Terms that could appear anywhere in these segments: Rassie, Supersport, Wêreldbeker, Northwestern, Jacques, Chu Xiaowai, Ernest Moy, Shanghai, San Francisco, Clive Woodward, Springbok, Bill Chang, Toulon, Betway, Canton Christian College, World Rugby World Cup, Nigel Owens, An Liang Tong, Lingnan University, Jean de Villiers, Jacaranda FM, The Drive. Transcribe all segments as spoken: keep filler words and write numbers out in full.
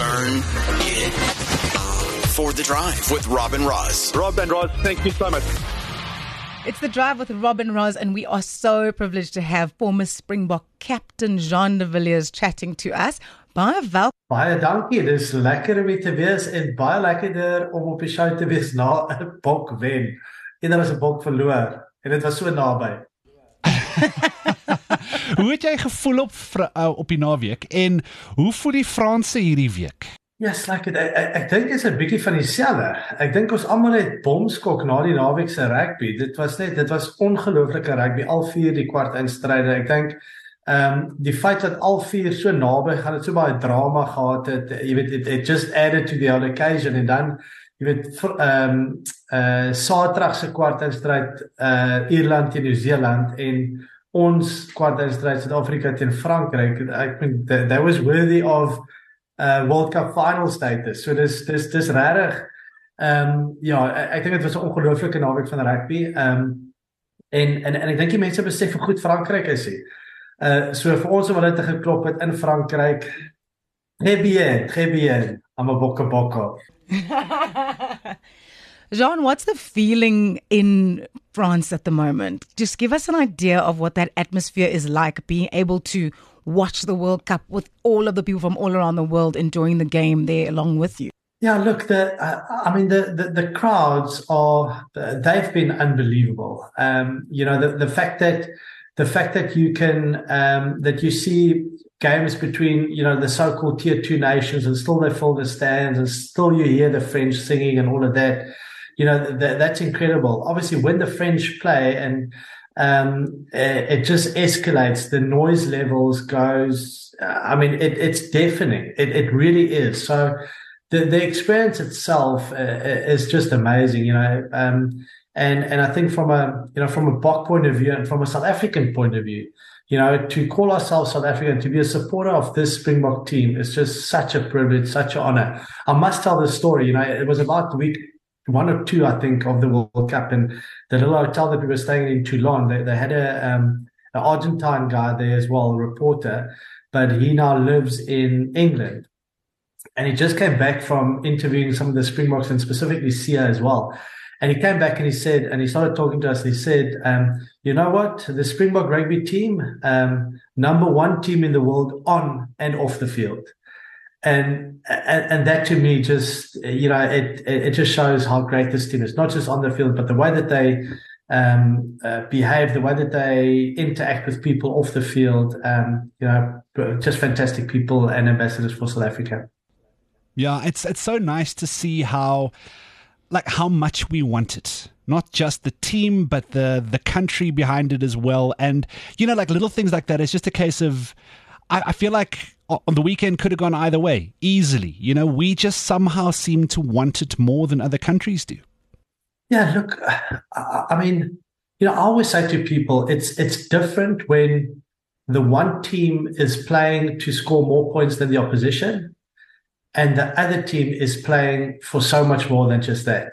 concern it for The Drive with Rob and Roz. Rob and Roz, thank you so much. It's The Drive with Rob and Roz, and we are so privileged to have former Springbok captain Jean de Villiers chatting to us. Baie welkom. Baie dankie. Dit is lekker om hier te wees en baie lekkerder om op die show te wees na 'n Bok wen. En daar was 'n Bok verloor en dit was so naby. Hoe het jy gevoel op op die naweek en hoe voel die Franse hierdie week? Ja, yes, like ek, ek, ek dink dit is 'n bietjie van dieselfde. Ek dink ons almal het bomskok na die naweek se rugby. Dit was net dit was ongelooflike rugby, al vier die kwart-eindstryde. Ek dink ehm um, die feit dat al vier so naby gaan, het so baie drama gehad het. Jy weet it, it just added to the occasion en dan jy weet ehm um, uh Saterdag se kwart-eindstryd uh Ierland teen Nieu-Seeland en ons kwart-eindstryd Suid-Afrika teen Frankryk. Ek dink that, that was worthy of Uh, World Cup final status. So dis dis dis regtig. Ehm um, ja, ek dink dit was 'n ongelooflike naweek van rugby. Ehm um, en en en ek dink die mense besef hoe goed Frankryk is hier. Uh so vir ons om hulle te geklop het in Frankryk. Très bien, très bien. I'm a bokka bokka. Jean, what's the feeling in France at the moment? Just give us an idea of what that atmosphere is like, being able to watch the World Cup with all of the people from all around the world enjoying the game there along with you. Yeah, look, the uh, I mean, the, the the crowds are they've been unbelievable. Um, you know, the, the fact that the fact that you can um, that you see games between you know the so-called tier two nations and still they fill the stands and still you hear the French singing and all of that. You know, th- that's incredible. Obviously, when the French play and um it just escalates, the noise levels goes uh, I mean it it's deafening, it it really is. So the the experience itself uh, is just amazing, you know. um and and I think from a you know from a Bok point of view and from a South African point of view, you know, to call ourselves South African, to be a supporter of this Springbok team is just such a privilege, such an honor. I must tell this story. You know, it was about the week one or two, I think, of the World Cup, and the little hotel that we were staying in Toulon, they, they had a um, an Argentine guy there as well, a reporter, but he now lives in England, and he just came back from interviewing some of the Springboks and specifically Sia as well, and he came back and he said, and he started talking to us, and he said, um, you know what, the Springbok rugby team, um, number one team in the world on and off the field. And, and and that to me just, you know, it it just shows how great this team is, not just on the field, but the way that they um, uh, behave, the way that they interact with people off the field, um, you know, just fantastic people and ambassadors for South Africa. Yeah, it's it's so nice to see how, like, how much we want it. Not just the team, but the the country behind it as well. And, you know, like little things like that. It's just a case of, I, I feel like, on the weekend could have gone either way, easily. You know, we just somehow seem to want it more than other countries do. Yeah, look, I mean, you know, I always say to people, it's it's different when the one team is playing to score more points than the opposition, and the other team is playing for so much more than just that.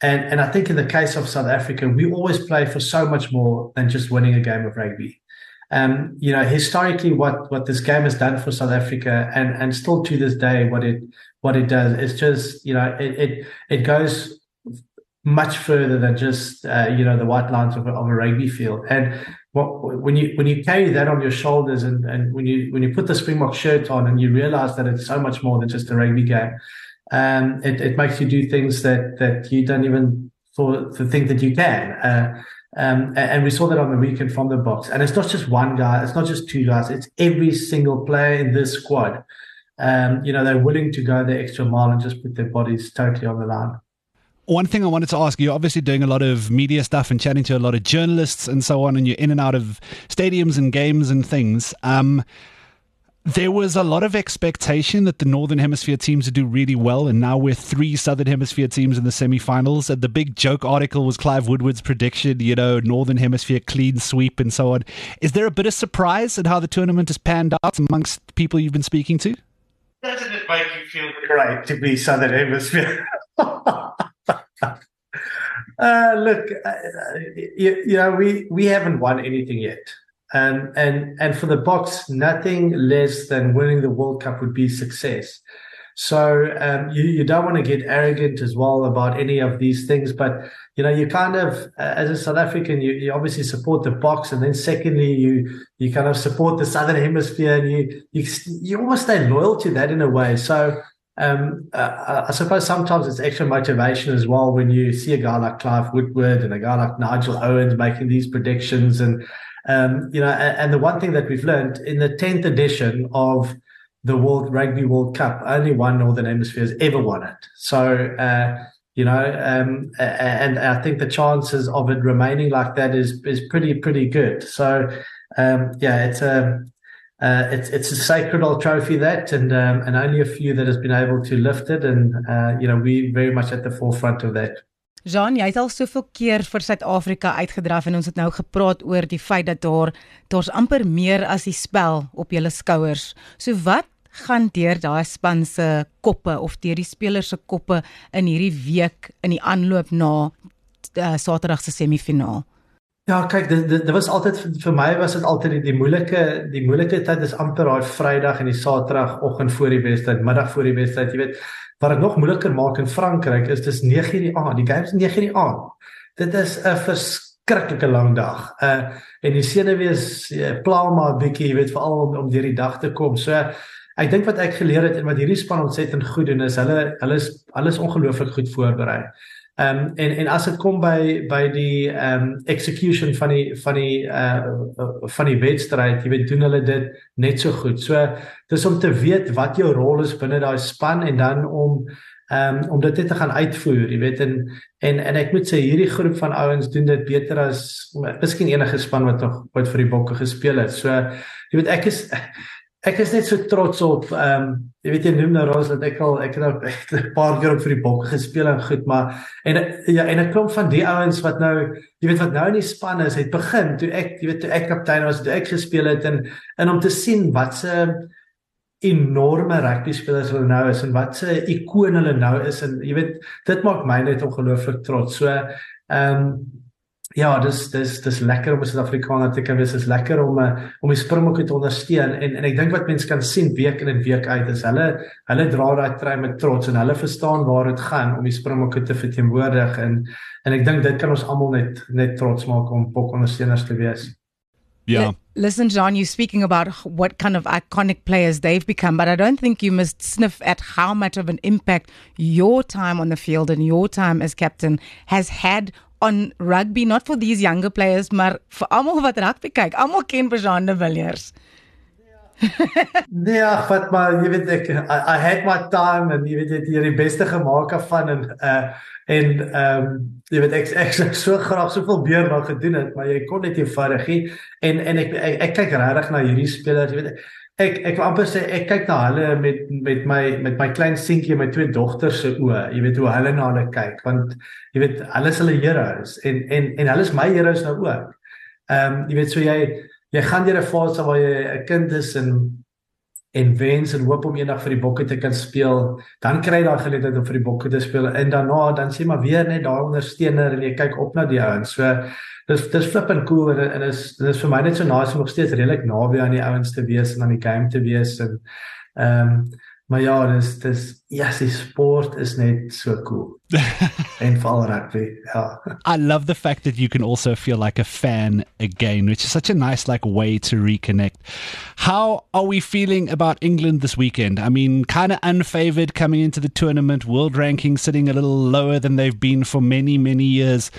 And and I think in the case of South Africa, we always play for so much more than just winning a game of rugby. Um, you know, historically, what, what this game has done for South Africa, and, and still to this day, what it what it does, it's just, you know, it it, it goes much further than just uh, you know the white lines of a, of a rugby field. And what, when you when you carry that on your shoulders, and, and when you when you put the Springbok shirt on, and you realise that it's so much more than just a rugby game, um, it it makes you do things that that you don't even for to think that you can. Uh, Um, and we saw that on the weekend from the box. And it's not just one guy. It's not just two guys. It's every single player in this squad. Um, you know, they're willing to go the extra mile and just put their bodies totally on the line. One thing I wanted to ask, you're obviously doing a lot of media stuff and chatting to a lot of journalists and so on, and you're in and out of stadiums and games and things. Um, there was a lot of expectation that the Northern Hemisphere teams would do really well, and now we're three Southern Hemisphere teams in the semi-finals. And the big joke article was Clive Woodward's prediction, you know, Northern Hemisphere clean sweep and so on. Is there a bit of surprise at how the tournament has panned out amongst people you've been speaking to? Doesn't it make you feel great to be Southern Hemisphere? uh, look, uh, you, you know, we, we haven't won anything yet. Um, and and for the Boks, nothing less than winning the World Cup would be success. So um, you, you don't want to get arrogant as well about any of these things. But, you know, you kind of, uh, as a South African, you, you obviously support the box. And then secondly, you you kind of support the Southern Hemisphere. And you, you, you almost stay loyal to that in a way. So um, uh, I suppose sometimes it's extra motivation as well when you see a guy like Clive Woodward and a guy like Nigel Owens making these predictions. And, um, you know, and, and the one thing that we've learned in the tenth edition of the World Rugby World Cup, only one Northern Hemisphere has ever won it. So, uh, you know, um, and I think the chances of it remaining like that is is pretty, pretty good. So, um, yeah, it's a, uh, it's it's a sacred old trophy, that, and um, and only a few that has been able to lift it. And, uh, you know, we're very much at the forefront of that. Jean, jy het al soveel keer vir Suid-Afrika uitgedraf en ons het nou gepraat oor die feit dat daar daar's amper meer as die spel op julle skouers. So wat gaan deur daai span se koppe of deur die spelers se koppe in hierdie week in die aanloop na uh, Saterdag se semifinaal? Ja, kyk, dit was altyd vir my was dit altyd die moeilike die moeilike tyd is amper daai Vrydag en die Saterdagoggend voor die wedstryd, middag voor die wedstryd, jy weet. Wat het nog moeiliker maak in Frankrijk is, dis nege uur die aand, die game is nege uur die aand. Dit is een verskriklike lang dag. Uh, en die senuwees uh, pla maar 'n bietjie, jy weet, veral om, om deur die dag te kom. So uh, ek dink wat ek geleer het en wat hierdie span ontsettend goed doen is, hulle hulle is, hulle is ongelooflik goed voorberei. Um, en, en as het kom by, by die um, execution van die, van die, uh, van die wedstrijd, jy weet, doen hulle dit net so goed. So, dis om te weet wat jou rol is binnen die span en dan om, um, om dit te gaan uitvoer, jy weet, en, en, en ek moet sê, hierdie groep van ouens doen dit beter as, miskien enige span wat nog ooit vir die Bokke gespeel het. So, jy weet, ek is... Ek is net so trots op, um, jy weet, jy noem nou Roos, dat ek al, ek het nou een paar keer op vir die Bokke gespeel en goed, maar, en, ja, en ek klomp van die ouens wat nou, jy weet, wat nou in die span is, het begin, toe ek, jy weet, toe ek kaptein was, toe ek gespeel het, en, en om te sien wat se enorme rugby spelers hulle nou is, en wat se ikoon hulle nou is, en jy weet, dit maak my net ongelooflik trots, so, um, Ja, dis dis dis lekker om 'n Suid-Afrikaner te kan wees, dis lekker om om die Springbok te ondersteun en en ek dink wat mense kan sien week in en week uit is hulle hulle dra daai trui met trots en hulle verstaan waar dit gaan om die Springbok te verteenwoordig en en ek dink dit kan ons almal net net trots maak om Bok ondersteuners te wees. Yeah. L- Listen, Jean, you're speaking about what kind of iconic players they've become, but I don't think you must sniff at how much of an impact your time on the field and your time as captain has had on rugby, not for these younger players, maar vir almal wat rugby kyk. Almal ken Jean de Villiers. Nee, ach, wat maar, jy weet, ek, I, I had my time, en jy weet, jy het hier die beste gemaak van, en, uh, en, um, jy weet, ek, ek, ek so graag soveel beer nog gedoen het, maar jy kon net eenvoudig nie, en, en ek, ek, ek kyk rarig na hierdie spelers, jy weet, Ek, ek wil amper sê, ek kyk na hulle met, met my, met my klein seentjie en my twee dogters se oë, jy weet hoe hulle na hulle kyk, want jy weet, hulle is hulle heroes, en, en, en hulle is my heroes nou ook. Um, jy weet, so jy, jy gaan deur 'n fase waar jy 'n kind is en, en wens en hoop om eendag vir die Bokke te kan speel, dan kry jy daai geleentheid om vir die Bokke te speel, en daarna, dan sê maar weer net daai ondersteuner, en jy kyk op na die ouens, so, Dis, dis flip en cool en, en is, dis vir my net so nice om nog steeds redelik naby aan die ouens te wees en aan die game te wees en um, maar ja, dis, dis yes, die sport is net so cool en veral rugby, ja. I love the fact that you can also feel like a fan again, which is such a nice like way to reconnect. How are we feeling about England this weekend? I mean, kind of unfavored coming into the tournament, world ranking sitting a little lower than they've been for many, many years.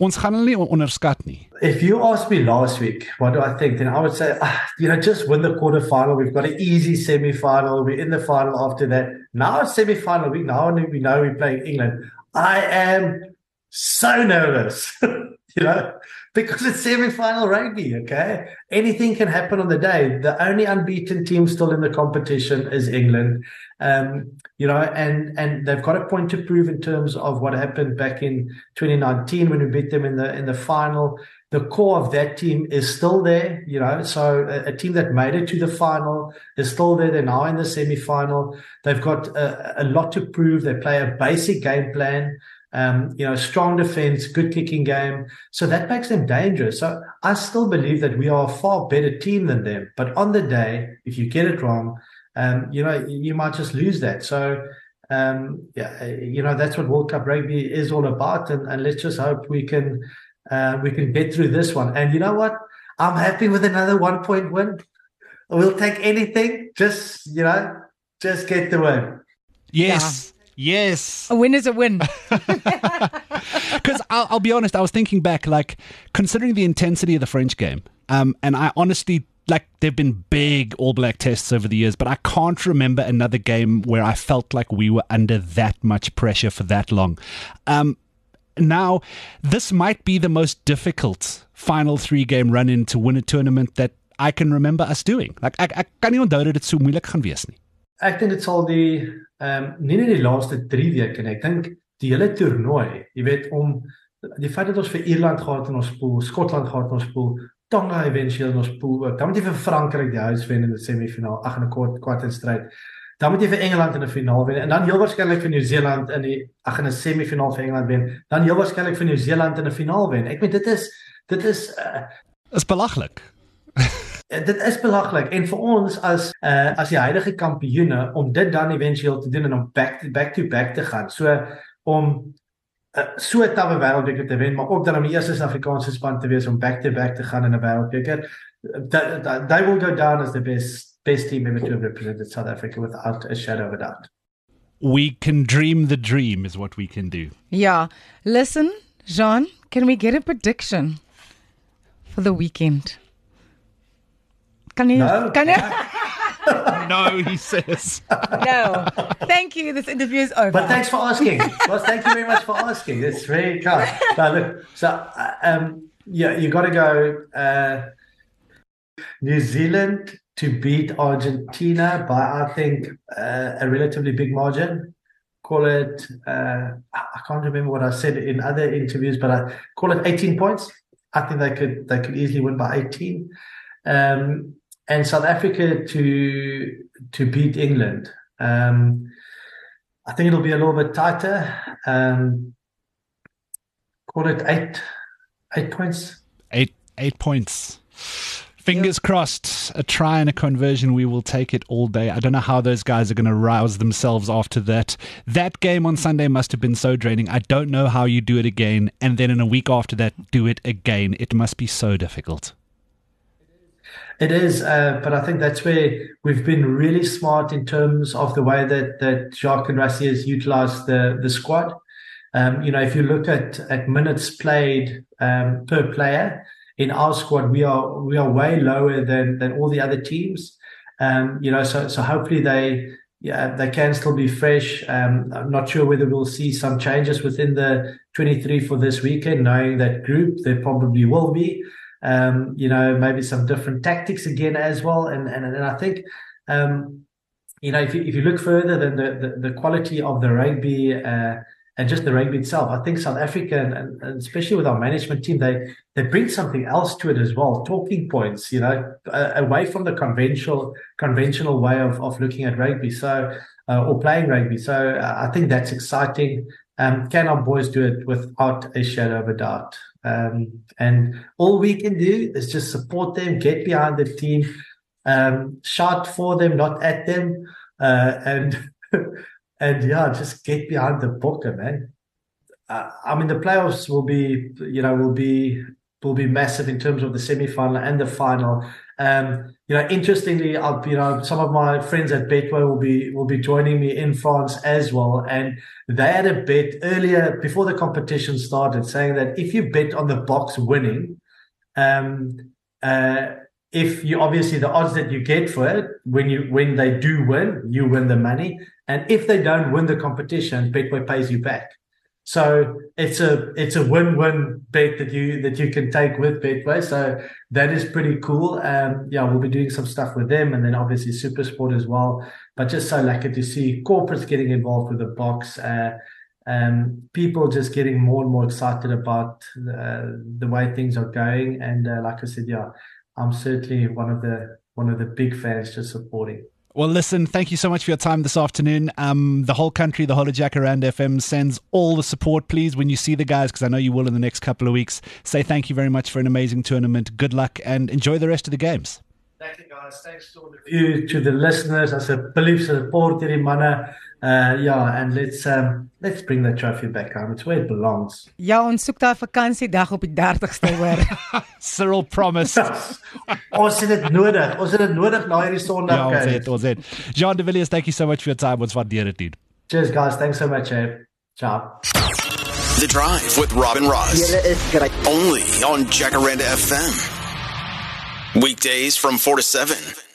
If you asked me last week, what do I think? Then I would say, ah, you know, just win the quarterfinal. We've got an easy semi-final. We're in the final after that. Now it's semi-final week. Now we know we're playing England. I am so nervous, you know, because it's semi-final rugby, okay? Anything can happen on the day. The only unbeaten team still in the competition is England. Um, you know, and, and they've got a point to prove in terms of what happened back in twenty nineteen when we beat them in the, in the final. The core of that team is still there, you know, so a, a team that made it to the final is still there. They're now in the semi-final. They've got a, a lot to prove. They play a basic game plan. Um, you know, strong defense, good kicking game. So that makes them dangerous. So I still believe that we are a far better team than them. But on the day, if you get it wrong, um, you know, you might just lose that. So, um, yeah, you know, that's what World Cup Rugby is all about. And, and let's just hope we can uh, we can get through this one. And you know what? I'm happy with another one-point win. We'll take anything. Just, you know, just get the win. Yes. Yeah. Yes. A win is a win. Because I'll, I'll be honest, I was thinking back, like, considering the intensity of the French game, um, and I honestly, like, there have been big All Black tests over the years, but I can't remember another game where I felt like we were under that much pressure for that long. Um, now, this might be the most difficult final three-game run-in to win a tournament that I can remember us doing. Like, I can't even doubt it, it's so moeilijk gaan wees nie. Ek dink dit sal die ehm um, nie net die laaste drie weke nie. Ek dink die hele toernooi, jy weet, om die feit dat ons vir Ierland gehad in ons pool, Skotland gehad in ons pool, Tonga eventueel in ons pool ook. Dan moet jy vir Frankryk die huis wen in die semifinaal, ag in 'n kwart kwartfinale. Dan moet jy vir Engeland in die finaal wen en dan heel waarskynlik vir Nieu-Seeland in die ag in 'n semifinaal vir Engeland wen. Dan heel waarskynlik vir Nieu-Seeland in die finaal wen. Ek weet dit is dit is uh, is belaglik. Dit is belaglik en vir ons as uh, as die huidige kampioene om dit dan eventueel te doen en om back to back, to back te gaan. So om uh, so 'n tawe wêreldbeker te wen, maar ook dan om die eerste Suid-Afrikaanse span te wees om back to back te gaan in 'n wêreldbeker. They will go down as the best best team ever to have represented South Africa without a shadow of a doubt. We can dream the dream is what we can do. Yeah. Listen, Jean, can we get a prediction for the weekend? Can you, no. Can you? No, he says. No. Thank you. This interview is over. But thanks for asking. Well, thank you very much for asking. It's very kind. No, look, so, um, yeah, you got to go uh, New Zealand to beat Argentina by, I think, uh, a relatively big margin. Call it, uh, I can't remember what I said in other interviews, but I call it eighteen points. I think they could they could easily win by eighteen. Um And South Africa to to beat England. Um, I think it'll be a little bit tighter. Um, call it eight, eight points. Eight, eight points. Fingers yep. crossed. A try and a conversion. We will take it all day. I don't know how those guys are going to rouse themselves after that. That game on Sunday must have been so draining. I don't know how you do it again. And then in a week after that, do it again. It must be so difficult. It is, uh, but I think that's where we've been really smart in terms of the way that, that Jacques and Rassie has utilised the, the squad. Um, you know, if you look at, at minutes played um, per player in our squad, we are we are way lower than, than all the other teams. Um, you know, so so hopefully they yeah they can still be fresh. Um, I'm not sure whether we'll see some changes within the twenty-three for this weekend. Knowing that group, there probably will be. Um, you know, maybe some different tactics again as well, and and, and I think, um, you know, if you, if you look further than the, the, the quality of the rugby uh, and just the rugby itself, I think South Africa and, and especially with our management team, they they bring something else to it as well, talking points, you know, uh, away from the conventional conventional way of of looking at rugby, so uh, or playing rugby. So uh, I think that's exciting. Um, can our boys do it without a shadow of a doubt? Um, and all we can do is just support them, get behind the team, um, shout for them, not at them, uh, and and yeah, just get behind the Bokke, man. Uh, I mean, the playoffs will be, you know, will be will be massive in terms of the semi-final and the final. Um, you know, interestingly, I'll, you know, some of my friends at Betway will be will be joining me in France as well, and they had a bet earlier before the competition started, saying that if you bet on the box winning, um, uh, if you obviously the odds that you get for it when you when they do win, you win the money, and if they don't win the competition, Betway pays you back. So it's a it's a win-win bet that you that you can take with Betway. So that is pretty cool. Um, yeah, we'll be doing some stuff with them, and then obviously Supersport as well. But just so lucky to see corporates getting involved with the box, uh, um, people just getting more and more excited about uh, the way things are going. And uh, like I said, yeah, I'm certainly one of the one of the big fans just supporting. Well, listen, thank you so much for your time this afternoon. Um, the whole country, the whole of Jacaranda F M sends all the support, please, when you see the guys, because I know you will in the next couple of weeks. Say thank you very much for an amazing tournament. Good luck and enjoy the rest of the games. Thank you, guys. Thanks to all of you, to the listeners, as a belief support, manne. Uh, yeah, and let's um, let's bring that trophy back home. It's where it belongs. Ja, ons soek daai vakansiedag op die dertigste hoor. Cyril promised. Ons het dit nodig. Ons het dit nodig na hierdie Sondag. Ja, ons het, ons het. Jean de Villiers, thank you so much for your time. Ons waardeer dit, dude. Cheers, guys. Thanks so much, eh. Ciao. The Drive with Robin Ross. Julle is great. Only on Jacaranda F M. Weekdays from four to seven.